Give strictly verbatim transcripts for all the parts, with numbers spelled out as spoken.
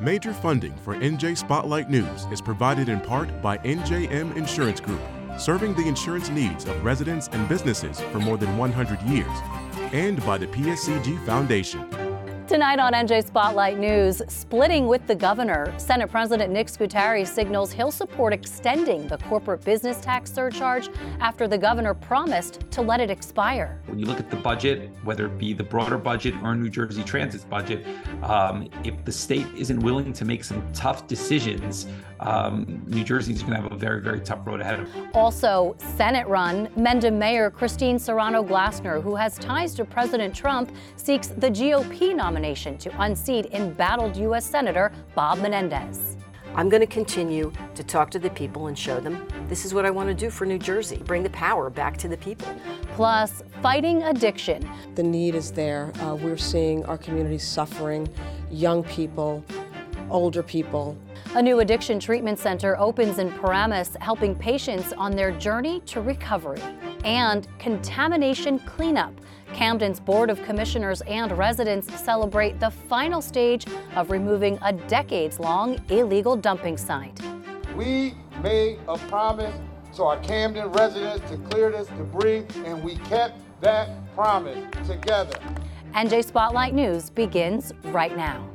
Major funding for N J Spotlight News is provided in part by N J M Insurance Group, serving the insurance needs of residents and businesses for more than one hundred years, and by the P S E G Foundation. Tonight on N J Spotlight News, splitting with the governor, Senate President Nick Scutari signals he'll support extending the corporate business tax surcharge after the governor promised to let it expire. When you look at the budget, whether it be the broader budget or New Jersey Transit's budget, um, if the state isn't willing to make some tough decisions, um, New Jersey's going to have a very, very tough road ahead of them. Also, Senate-run Mendham Mayor Christine Serrano Glassner, who has ties to President Trump, seeks the G O P nomination to unseat embattled U S Senator Bob Menendez. I'm going to continue to talk to the people and show them this is what I want to do for New Jersey, bring the power back to the people. Plus, fighting addiction. The need is there. Uh, we're seeing our community suffering, young people, older people. A new addiction treatment center opens in Paramus, helping patients on their journey to recovery. And contamination cleanup. Camden's Board of Commissioners and residents celebrate the final stage of removing a decades-long illegal dumping site. We made a promise to our Camden residents to clear this debris, and we kept that promise together. N J Spotlight News begins right now.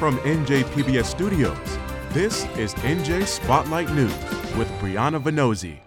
From N J P B S Studios, this is N J Spotlight News with Briana Vannozzi.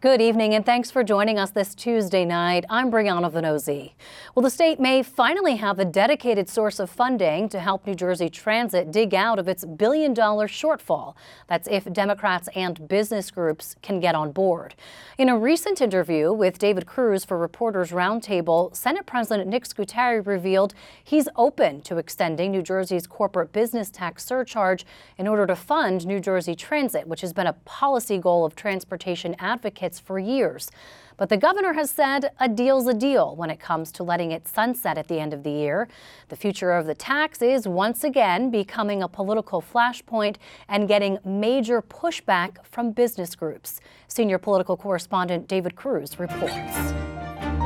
Good evening, and thanks for joining us this Tuesday night. I'm Briana Vannozzi. Well, the state may finally have a dedicated source of funding to help New Jersey Transit dig out of its billion-dollar shortfall. That's if Democrats and business groups can get on board. In a recent interview with David Cruz for Reporters Roundtable, Senate President Nick Scutari revealed he's open to extending New Jersey's corporate business tax surcharge in order to fund New Jersey Transit, which has been a policy goal of transportation advocates for years. But the governor has said a deal's a deal when it comes to letting it sunset at the end of the year. The future of the tax is once again becoming a political flashpoint and getting major pushback from business groups. Senior political correspondent David Cruz reports.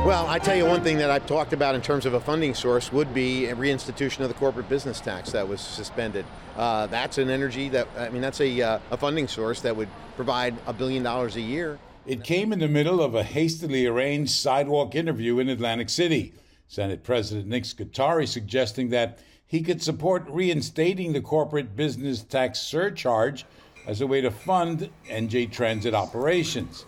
Well, I tell you, one thing that I've talked about in terms of a funding source would be a reinstitution of the corporate business tax that was suspended. Uh, that's an energy that, I mean, that's a, uh, a funding source that would provide a billion dollars a year. It came in the middle of a hastily arranged sidewalk interview in Atlantic City. Senate President Nick Scutari suggesting that he could support reinstating the corporate business tax surcharge as a way to fund N J Transit operations.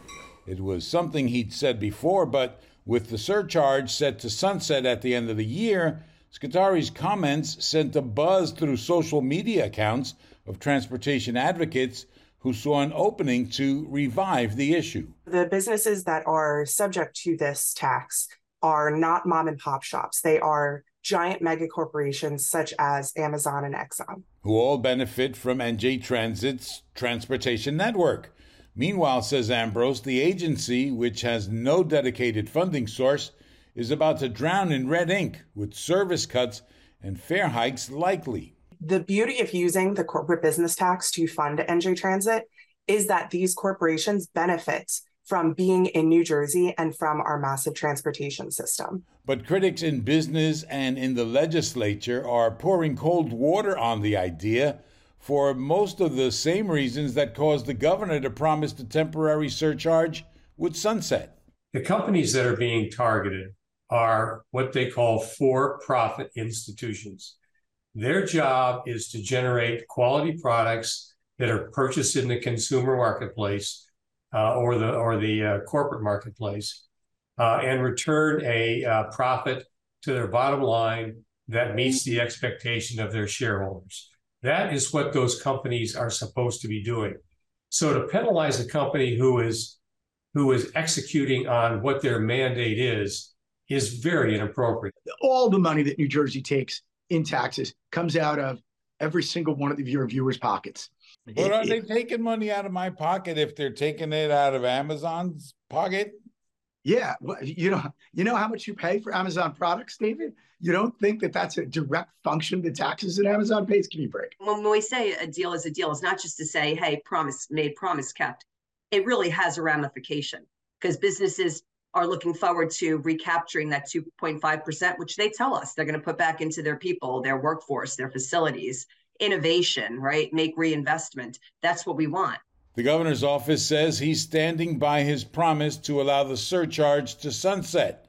It was something he'd said before, but with the surcharge set to sunset at the end of the year, Scutari's comments sent a buzz through social media accounts of transportation advocates who saw an opening to revive the issue. The businesses that are subject to this tax are not mom and pop shops. They are giant mega corporations such as Amazon and Exxon, who all benefit from N J Transit's transportation network. Meanwhile, says Ambrose, the agency, which has no dedicated funding source, is about to drown in red ink with service cuts and fare hikes likely. The beauty of using the corporate business tax to fund N J Transit is that these corporations benefit from being in New Jersey and from our massive transportation system. But critics in business and in the legislature are pouring cold water on the idea for most of the same reasons that caused the governor to promise the temporary surcharge would sunset. The companies that are being targeted are what they call for-profit institutions. Their job is to generate quality products that are purchased in the consumer marketplace uh, or the or the uh, corporate marketplace uh, and return a uh, profit to their bottom line that meets the expectation of their shareholders. That is what those companies are supposed to be doing. So to penalize a company who is who is executing on what their mandate is, is very inappropriate. All the money that New Jersey takes in taxes comes out of every single one of your viewers' pockets. But are they taking money out of my pocket if they're taking it out of Amazon's pocket? Yeah, well, you know, you know how much you pay for Amazon products, David? You don't think that that's a direct function of the taxes that Amazon pays? Give me a break. Well, when we say a deal is a deal, it's not just to say, hey, promise made, promise kept. It really has a ramification because businesses are looking forward to recapturing that two point five percent, which they tell us they're going to put back into their people, their workforce, their facilities, innovation, right? Make reinvestment. That's what we want. The governor's office says he's standing by his promise to allow the surcharge to sunset.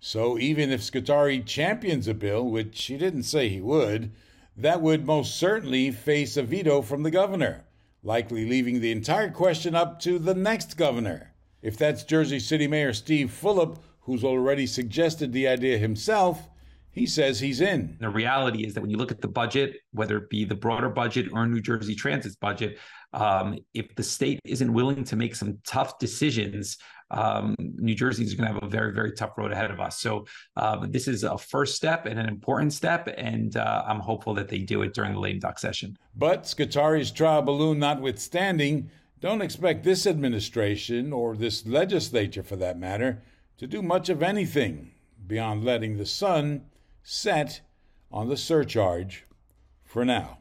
So even if Scutari champions a bill, which he didn't say he would, that would most certainly face a veto from the governor, likely leaving the entire question up to the next governor. If that's Jersey City Mayor Steve Fulop, who's already suggested the idea himself, he says he's in. The reality is that when you look at the budget, whether it be the broader budget or New Jersey Transit's budget, um, if the state isn't willing to make some tough decisions, um, New Jersey is going to have a very, very tough road ahead of us. So um, this is a first step and an important step, and uh, I'm hopeful that they do it during the lame duck session. But Scutari's trial balloon notwithstanding, don't expect this administration, or this legislature for that matter, to do much of anything beyond letting the sun set on the surcharge for now.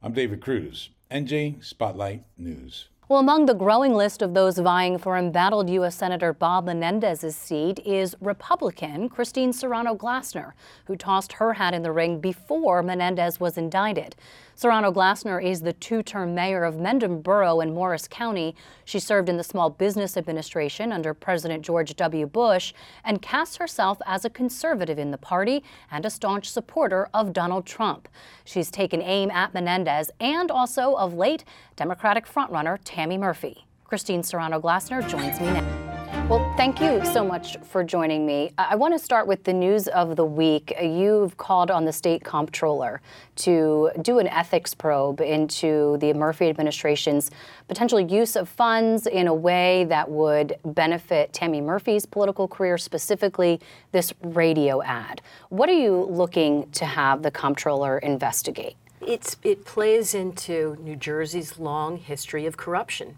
I'm David Cruz, N J Spotlight News. Well, among the growing list of those vying for embattled U S Senator Bob Menendez's seat is Republican Christine Serrano Glassner, who tossed her hat in the ring before Menendez was indicted. Serrano Glassner is the two-term mayor of Mendham Borough in Morris County. She served in the Small Business Administration under President George W. Bush and casts herself as a conservative in the party and a staunch supporter of Donald Trump. She's taken aim at Menendez and also, of late, Democratic frontrunner Tammy Murphy. Christine Serrano Glassner joins me now. Well, thank you so much for joining me. I want to start with the news of the week. You've called on the state comptroller to do an ethics probe into the Murphy administration's potential use of funds in a way that would benefit Tammy Murphy's political career, specifically this radio ad. What are you looking to have the comptroller investigate? It's, it plays into New Jersey's long history of corruption.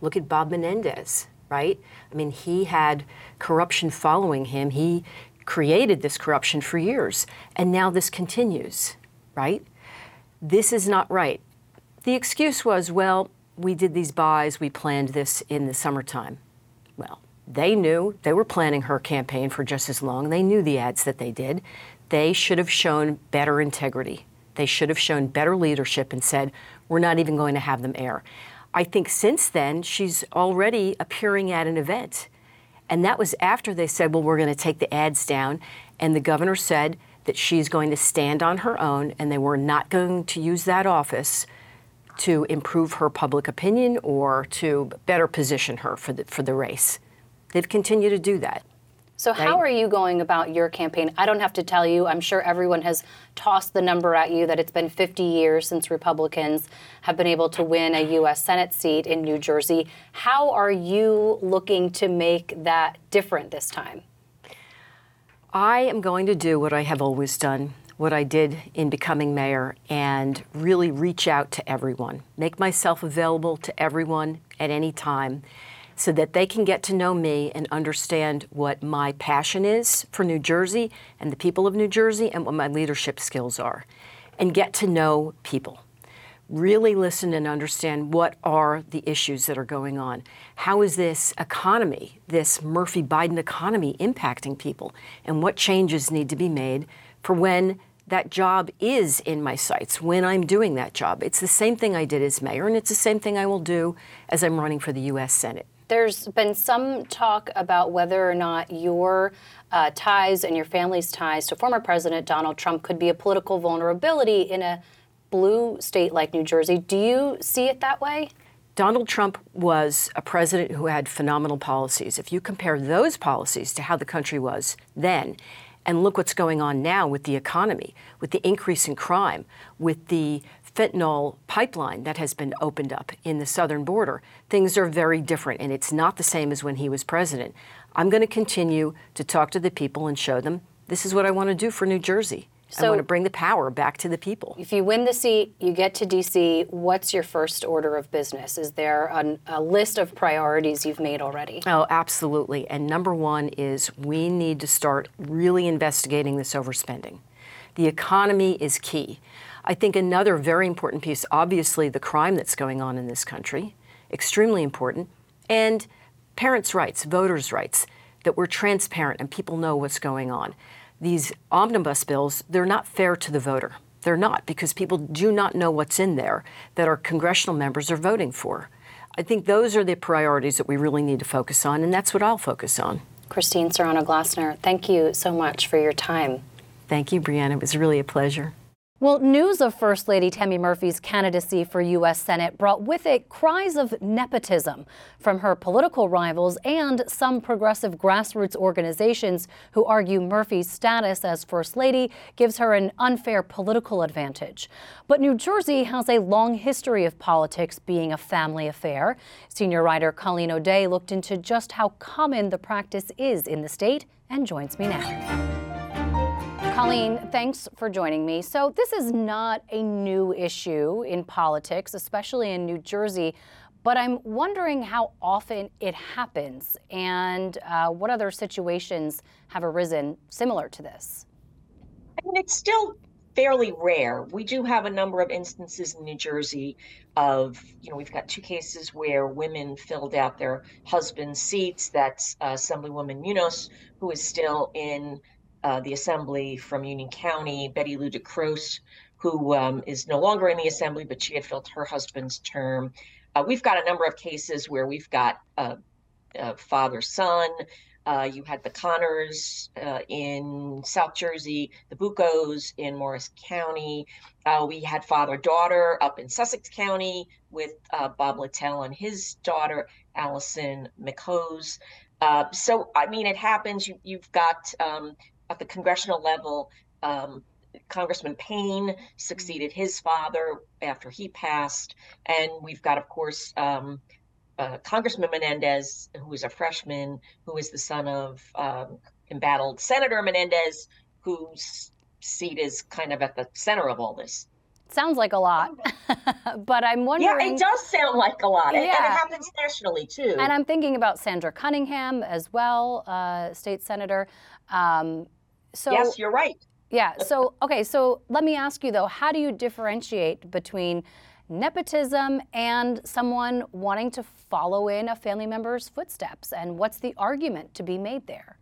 Look at Bob Menendez, right? I mean, he had corruption following him. He created this corruption for years, and now this continues, right? This is not right. The excuse was, well, we did these buys, we planned this in the summertime. Well, they knew. They were planning her campaign for just as long. They knew the ads that they did. They should have shown better integrity. They should have shown better leadership and said, we're not even going to have them air. I think since then, she's already appearing at an event. And that was after they said, well, we're going to take the ads down. And the governor said that she's going to stand on her own and they were not going to use that office to improve her public opinion or to better position her for the, for the race. They've continued to do that. So right. How are you going about your campaign? I don't have to tell you. I'm sure everyone has tossed the number at you that it's been fifty years since Republicans have been able to win a U S Senate seat in New Jersey. How are you looking to make that different this time? I am going to do what I have always done, what I did in becoming mayor, and really reach out to everyone, make myself available to everyone at any time, so that they can get to know me and understand what my passion is for New Jersey and the people of New Jersey and what my leadership skills are, and get to know people. Really listen and understand what are the issues that are going on. How is this economy, this Murphy-Biden economy, impacting people, and what changes need to be made for when that job is in my sights, when I'm doing that job. It's the same thing I did as mayor, and it's the same thing I will do as I'm running for the U S Senate. There's been some talk about whether or not your uh, ties and your family's ties to former President Donald Trump could be a political vulnerability in a blue state like New Jersey. Do you see it that way? Donald Trump was a president who had phenomenal policies. If you compare those policies to how the country was then, and look what's going on now with the economy, with the increase in crime, with the fentanyl pipeline that has been opened up in the southern border. Things are very different, and it's not the same as when he was president. I'm going to continue to talk to the people and show them this is what I want to do for New Jersey. So I want to bring the power back to the people. If you win the seat, you get to D C, what's your first order of business? Is there a, a list of priorities you've made already? Oh, absolutely. And number one is we need to start really investigating this overspending. The economy is key. I think another very important piece, obviously the crime that's going on in this country, extremely important, and parents' rights, voters' rights, that we're transparent and people know what's going on. These omnibus bills, they're not fair to the voter. They're not, because people do not know what's in there that our congressional members are voting for. I think those are the priorities that we really need to focus on, and that's what I'll focus on. Christine Serrano Glassner, thank you so much for your time. Thank you, Brianna. It was really a pleasure. Well, news of First Lady Tammy Murphy's candidacy for U S Senate brought with it cries of nepotism from her political rivals and some progressive grassroots organizations who argue Murphy's status as First Lady gives her an unfair political advantage. But New Jersey has a long history of politics being a family affair. Senior writer Colleen O'Dea looked into just how common the practice is in the state and joins me now. Colleen, thanks for joining me. So this is not a new issue in politics, especially in New Jersey, but I'm wondering how often it happens and uh, what other situations have arisen similar to this. I mean, it's still fairly rare. We do have a number of instances in New Jersey of, you know, we've got two cases where women filled out their husband's seats. That's uh, Assemblywoman Munoz, who is still in Uh, the Assembly from Union County, Betty Lou DeCroce, who um, is no longer in the Assembly, but she had filled her husband's term. Uh, we've got a number of cases where we've got uh, uh, father-son. Uh, you had the Connors uh, in South Jersey, the Bucos in Morris County. Uh, we had father-daughter up in Sussex County with uh, Bob Littell and his daughter, Alison McHose. Uh, so, I mean, it happens. You, you've got... Um, At the congressional level, um, Congressman Payne succeeded his father after he passed. And we've got, of course, um, uh, Congressman Menendez, who is a freshman, who is the son of um, embattled Senator Menendez, whose seat is kind of at the center of all this. Sounds like a lot, but I'm wondering... Yeah, it does sound like a lot, yeah. And it happens nationally, too. And I'm thinking about Sandra Cunningham as well, uh, state senator. Um, so, yes, you're right. Yeah, so, okay, so let me ask you, though, how do you differentiate between nepotism and someone wanting to follow in a family member's footsteps, and what's the argument to be made there?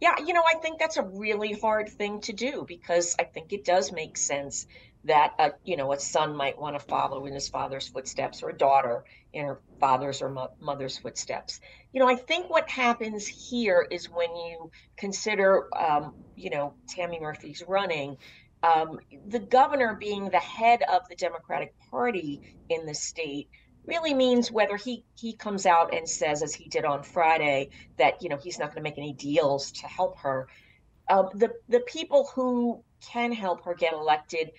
Yeah, you know, I think that's a really hard thing to do, because I think it does make sense that a, you know, a son might want to follow in his father's footsteps, or a daughter in her father's or mo- mother's footsteps. You know, I think what happens here is when you consider, um, you know, Tammy Murphy's running, um, the governor being the head of the Democratic Party in the state really means whether he, he comes out and says, as he did on Friday, that, you know, he's not going to make any deals to help her. Um, the, the people who can help her get elected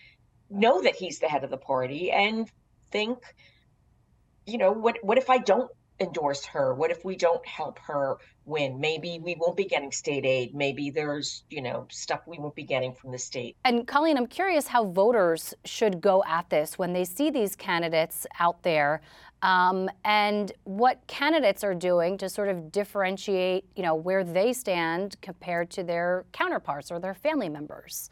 know that he's the head of the party and think, you know, what what if I don't endorse her? What if we don't help her win? Maybe we won't be getting state aid. Maybe there's, you know, stuff we won't be getting from the state. And Colleen, I'm curious how voters should go at this when they see these candidates out there, um, and what candidates are doing to sort of differentiate, you know, where they stand compared to their counterparts or their family members.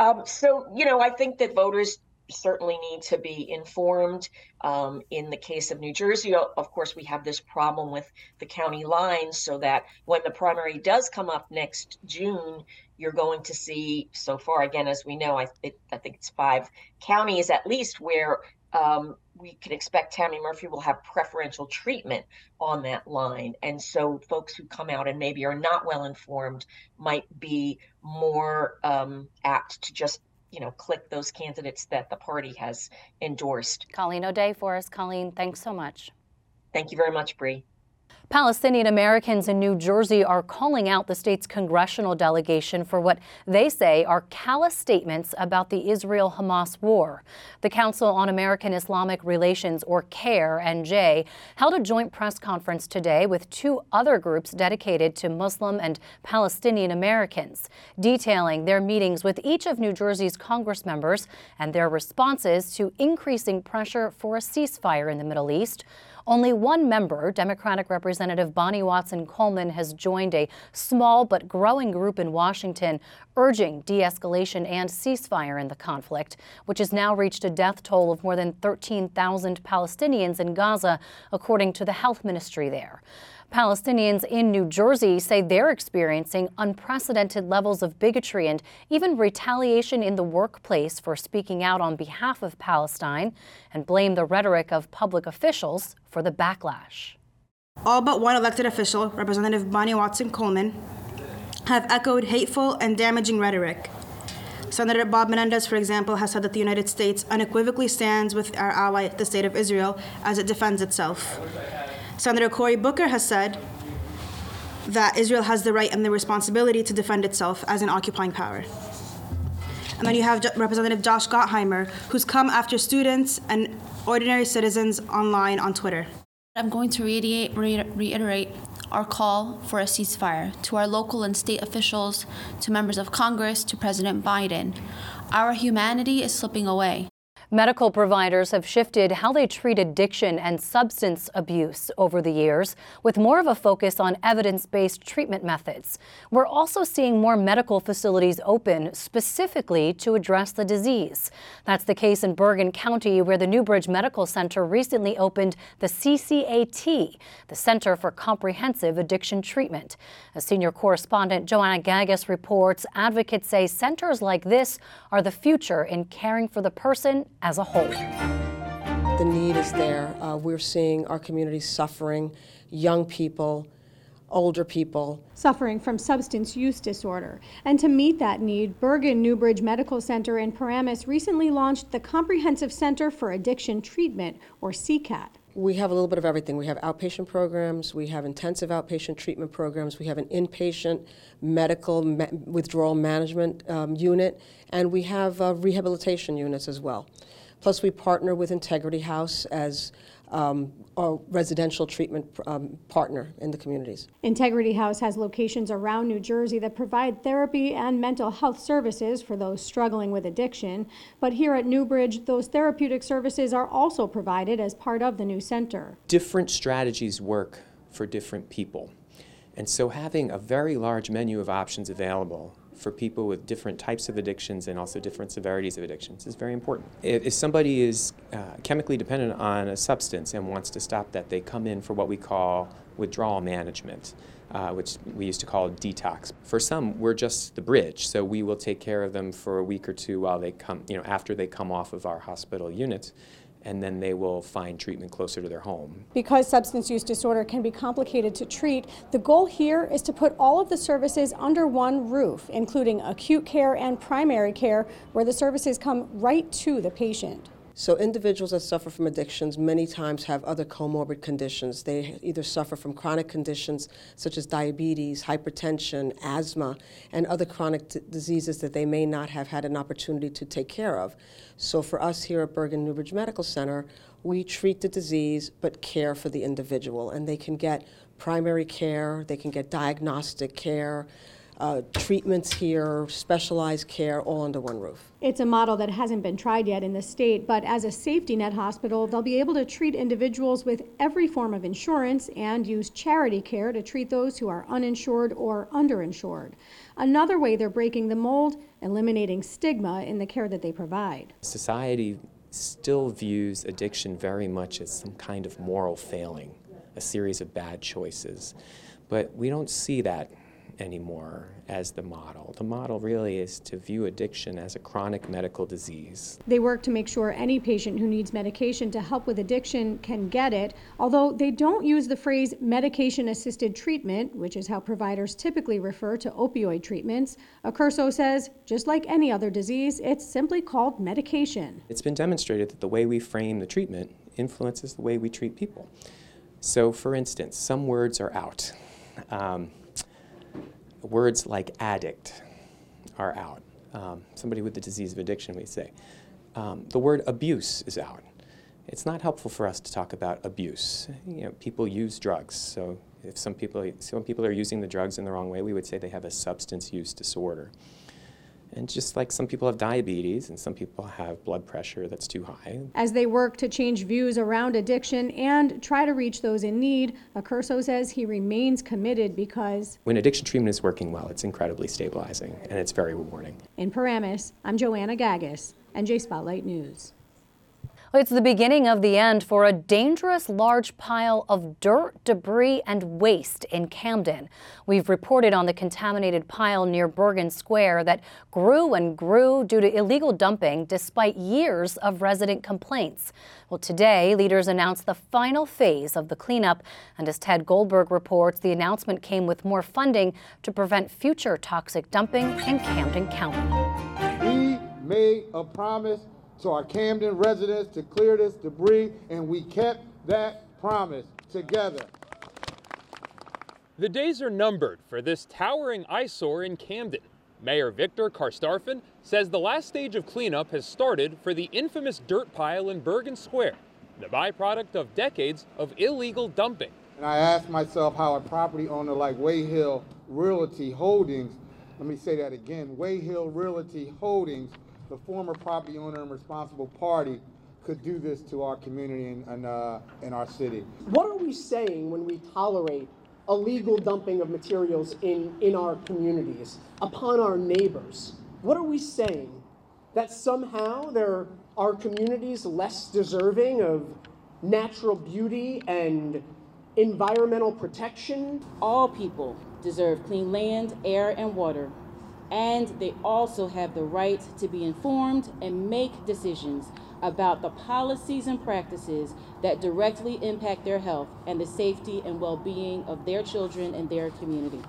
Um, so, you know, I think that voters certainly need to be informed. Um, in the case of New Jersey, of course, we have this problem with the county lines, so that when the primary does come up next June, you're going to see, so far, again, as we know, I, it, I think it's five counties at least where um, we can expect Tammy Murphy will have preferential treatment on that line. And so folks who come out and maybe are not well informed might be more um, apt to just, you know, click those candidates that the party has endorsed. Colleen O'Dea for us. Colleen, thanks so much. Thank you very much, Bree. Palestinian Americans in New Jersey are calling out the state's congressional delegation for what they say are callous statements about the Israel-Hamas war. The Council on American Islamic Relations, or CAIR, N J, held a joint press conference today with two other groups dedicated to Muslim and Palestinian Americans, detailing their meetings with each of New Jersey's Congress members and their responses to increasing pressure for a ceasefire in the Middle East. Only one member, Democratic Representative Bonnie Watson Coleman, has joined a small but growing group in Washington urging de-escalation and ceasefire in the conflict, which has now reached a death toll of more than thirteen thousand Palestinians in Gaza, according to the health ministry there. Palestinians in New Jersey say they're experiencing unprecedented levels of bigotry and even retaliation in the workplace for speaking out on behalf of Palestine, and blame the rhetoric of public officials for the backlash. All but one elected official, Representative Bonnie Watson Coleman, have echoed hateful and damaging rhetoric. Senator Bob Menendez, for example, has said that the United States unequivocally stands with our ally, the State of Israel, as it defends itself. Senator Cory Booker has said that Israel has the right and the responsibility to defend itself as an occupying power. And then you have J- Representative Josh Gottheimer, who's come after students and ordinary citizens online on Twitter. I'm going to reiterate, reiterate our call for a ceasefire to our local and state officials, to members of Congress, to President Biden. Our humanity is slipping away. Medical providers have shifted how they treat addiction and substance abuse over the years, with more of a focus on evidence-based treatment methods. We're also seeing more medical facilities open specifically to address the disease. That's the case in Bergen County, where the New Bridge Medical Center recently opened the C C A T, the Center for Comprehensive Addiction Treatment. As senior correspondent Joanna Gagas reports, advocates say centers like this are the future in caring for the person as a whole. The need is there. Uh, we're seeing our community suffering, young people, older people. Suffering from substance use disorder. And to meet that need, Bergen New Bridge Medical Center in Paramus recently launched the Comprehensive Center for Addiction Treatment, or C C A T. We have a little bit of everything. We have outpatient programs, we have intensive outpatient treatment programs, we have an inpatient medical me- withdrawal management um, unit, and we have uh, rehabilitation units as well. Plus, we partner with Integrity House as um, our residential treatment um, partner in the communities. Integrity House has locations around New Jersey that provide therapy and mental health services for those struggling with addiction. But here at Newbridge, those therapeutic services are also provided as part of the new center. Different strategies work for different people. And so having a very large menu of options available for people with different types of addictions and also different severities of addictions is very important. If somebody is uh, chemically dependent on a substance and wants to stop that, they come in for what we call withdrawal management, uh, which we used to call detox. For some, we're just the bridge, so we will take care of them for a week or two while they come, you know, after they come off of our hospital units, and then they will find treatment closer to their home. Because substance use disorder can be complicated to treat, the goal here is to put all of the services under one roof, including acute care and primary care, where the services come right to the patient. So individuals that suffer from addictions many times have other comorbid conditions. They either suffer from chronic conditions such as diabetes, hypertension, asthma, and other chronic t- diseases that they may not have had an opportunity to take care of. So for us here at Bergen Newbridge Medical Center, we treat the disease but care for the individual, and they can get primary care, they can get diagnostic care, Uh, treatments here, specialized care, all under one roof. It's a model that hasn't been tried yet in the state, but as a safety net hospital, they'll be able to treat individuals with every form of insurance and use charity care to treat those who are uninsured or underinsured. Another way they're breaking the mold, eliminating stigma in the care that they provide. Society still views addiction very much as some kind of moral failing, a series of bad choices, but we don't see that anymore as the model. The model really is to view addiction as a chronic medical disease. They work to make sure any patient who needs medication to help with addiction can get it, although they don't use the phrase medication-assisted treatment, which is how providers typically refer to opioid treatments. Accurso says, just like any other disease, it's simply called medication. It's been demonstrated that the way we frame the treatment influences the way we treat people. So for instance, some words are out. Um, words like addict are out. Um, somebody with the disease of addiction, we say. Um, the word abuse is out. It's not helpful for us to talk about abuse. You know, people use drugs. So if some people, some people are using the drugs in the wrong way, we would say they have a substance use disorder. And just like some people have diabetes and some people have blood pressure that's too high. As they work to change views around addiction and try to reach those in need, Accurso says he remains committed because when addiction treatment is working well, it's incredibly stabilizing and it's very rewarding. In Paramus, I'm Joanna Gagas, N J Spotlight News. Well, it's the beginning of the end for a dangerous large pile of dirt, debris, and waste in Camden. We've reported on the contaminated pile near Bergen Square that grew and grew due to illegal dumping despite years of resident complaints. Well, today, leaders announced the final phase of the cleanup, and as Ted Goldberg reports, the announcement came with more funding to prevent future toxic dumping in Camden County. We made a promise so our Camden residents to clear this debris, and we kept that promise together. The days are numbered for this towering eyesore in Camden. Mayor Victor Karstafen says the last stage of cleanup has started for the infamous dirt pile in Bergen Square, the byproduct of decades of illegal dumping. And I asked myself how a property owner like Wayhill Realty Holdings, let me say that again, Wayhill Realty Holdings, the former property owner and responsible party, could do this to our community and, and, uh, and our city. What are we saying when we tolerate illegal dumping of materials in, in our communities, upon our neighbors? What are we saying? That somehow there are communities less deserving of natural beauty and environmental protection? All people deserve clean land, air, and water. And they also have the right to be informed and make decisions about the policies and practices that directly impact their health and the safety and well-being of their children and their community.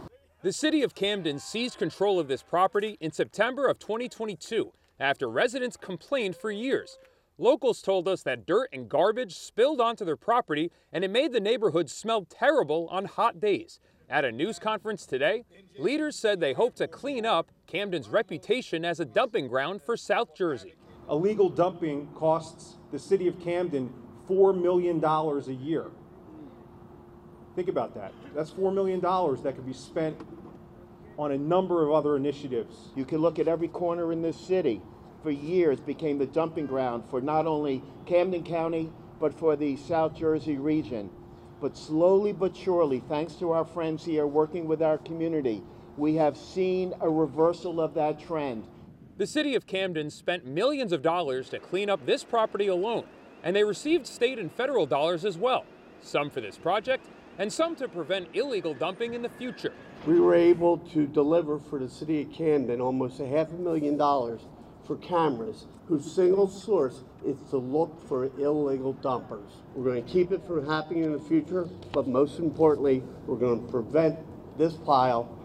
The city of Camden seized control of this property in September of twenty twenty-two after residents complained for years. Locals told us that dirt and garbage spilled onto their property and it made the neighborhood smell terrible on hot days. At a news conference today, leaders said they hope to clean up Camden's reputation as a dumping ground for South Jersey. Illegal dumping costs the city of Camden four million dollars a year. Think about that. That's four million dollars that could be spent on a number of other initiatives. You can look at every corner in this city. For years, became the dumping ground for not only Camden County, but for the South Jersey region. But slowly but surely, thanks to our friends here working with our community, we have seen a reversal of that trend. The city of Camden spent millions of dollars to clean up this property alone, and they received state and federal dollars as well, some for this project and some to prevent illegal dumping in the future. We were able to deliver for the city of Camden almost a half a million dollars for cameras whose single source is to look for illegal dumpers. We're going to keep it from happening in the future, but most importantly, we're going to prevent this pile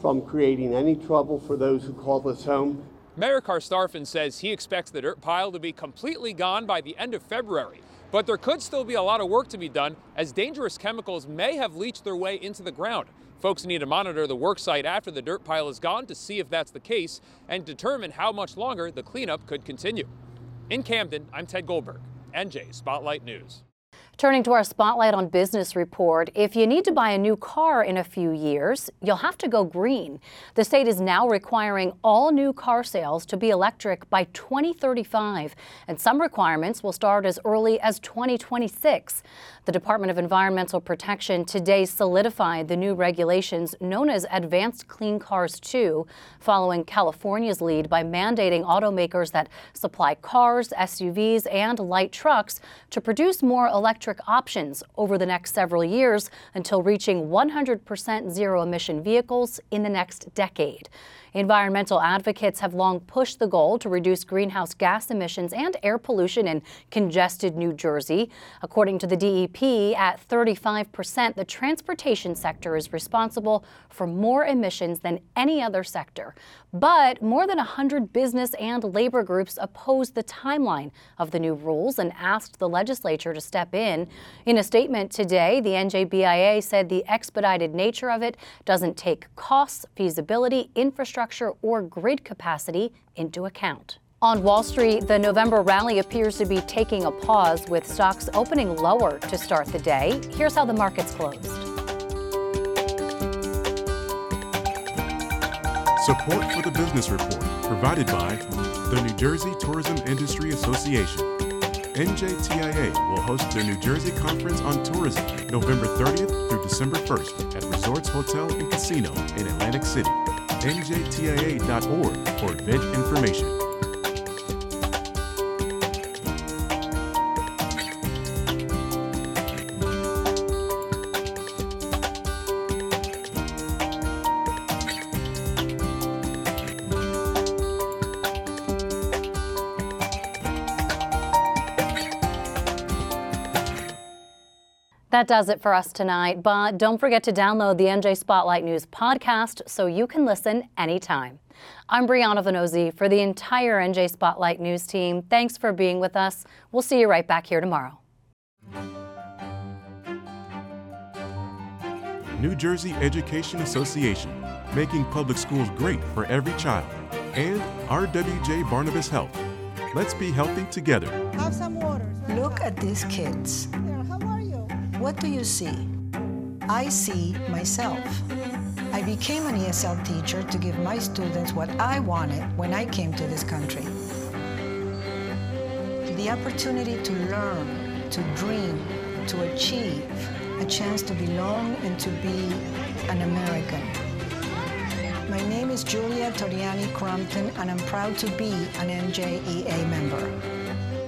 from creating any trouble for those who call this home. Mayor Karstafen says he expects the dirt pile to be completely gone by the end of February, but there could still be a lot of work to be done as dangerous chemicals may have leached their way into the ground. Folks need to monitor the work site after the dirt pile is gone to see if that's the case and determine how much longer the cleanup could continue. In Camden, I'm Ted Goldberg, N J Spotlight News. Turning to our Spotlight on Business report, if you need to buy a new car in a few years, you'll have to go green. The state is now requiring all new car sales to be electric by twenty thirty-five, and some requirements will start as early as twenty twenty-six. The Department of Environmental Protection today solidified the new regulations known as Advanced Clean Cars two, following California's lead by mandating automakers that supply cars, S U Vs, and light trucks to produce more electric options over the next several years until reaching one hundred percent zero emission vehicles in the next decade. Environmental advocates have long pushed the goal to reduce greenhouse gas emissions and air pollution in congested New Jersey. According to the D E P, at thirty-five percent, the transportation sector is responsible for more emissions than any other sector. But more than one hundred business and labor groups opposed the timeline of the new rules and asked the legislature to step in. In a statement today, the N J B I A said the expedited nature of it doesn't take costs, feasibility, infrastructure, or grid capacity into account. On Wall Street, the November rally appears to be taking a pause, with stocks opening lower to start the day. Here's how the markets closed. Support for the business report provided by the New Jersey Tourism Industry Association. N J T I A will host their New Jersey Conference on Tourism November thirtieth through December first at Resorts Hotel and Casino in Atlantic City. N J T I A dot org for event information. That does it for us tonight, but don't forget to download the N J Spotlight News podcast so you can listen anytime. I'm Briana Vannozzi for the entire N J Spotlight News team. Thanks for being with us. We'll see you right back here tomorrow. New Jersey Education Association, making public schools great for every child, and R W J Barnabas Health. Let's be healthy together. Have some water. Look at these kids. What do you see? I see myself. I became an E S L teacher to give my students what I wanted when I came to this country. The opportunity to learn, to dream, to achieve, a chance to belong and to be an American. My name is Julia Toriani Crompton, and I'm proud to be an N J E A member.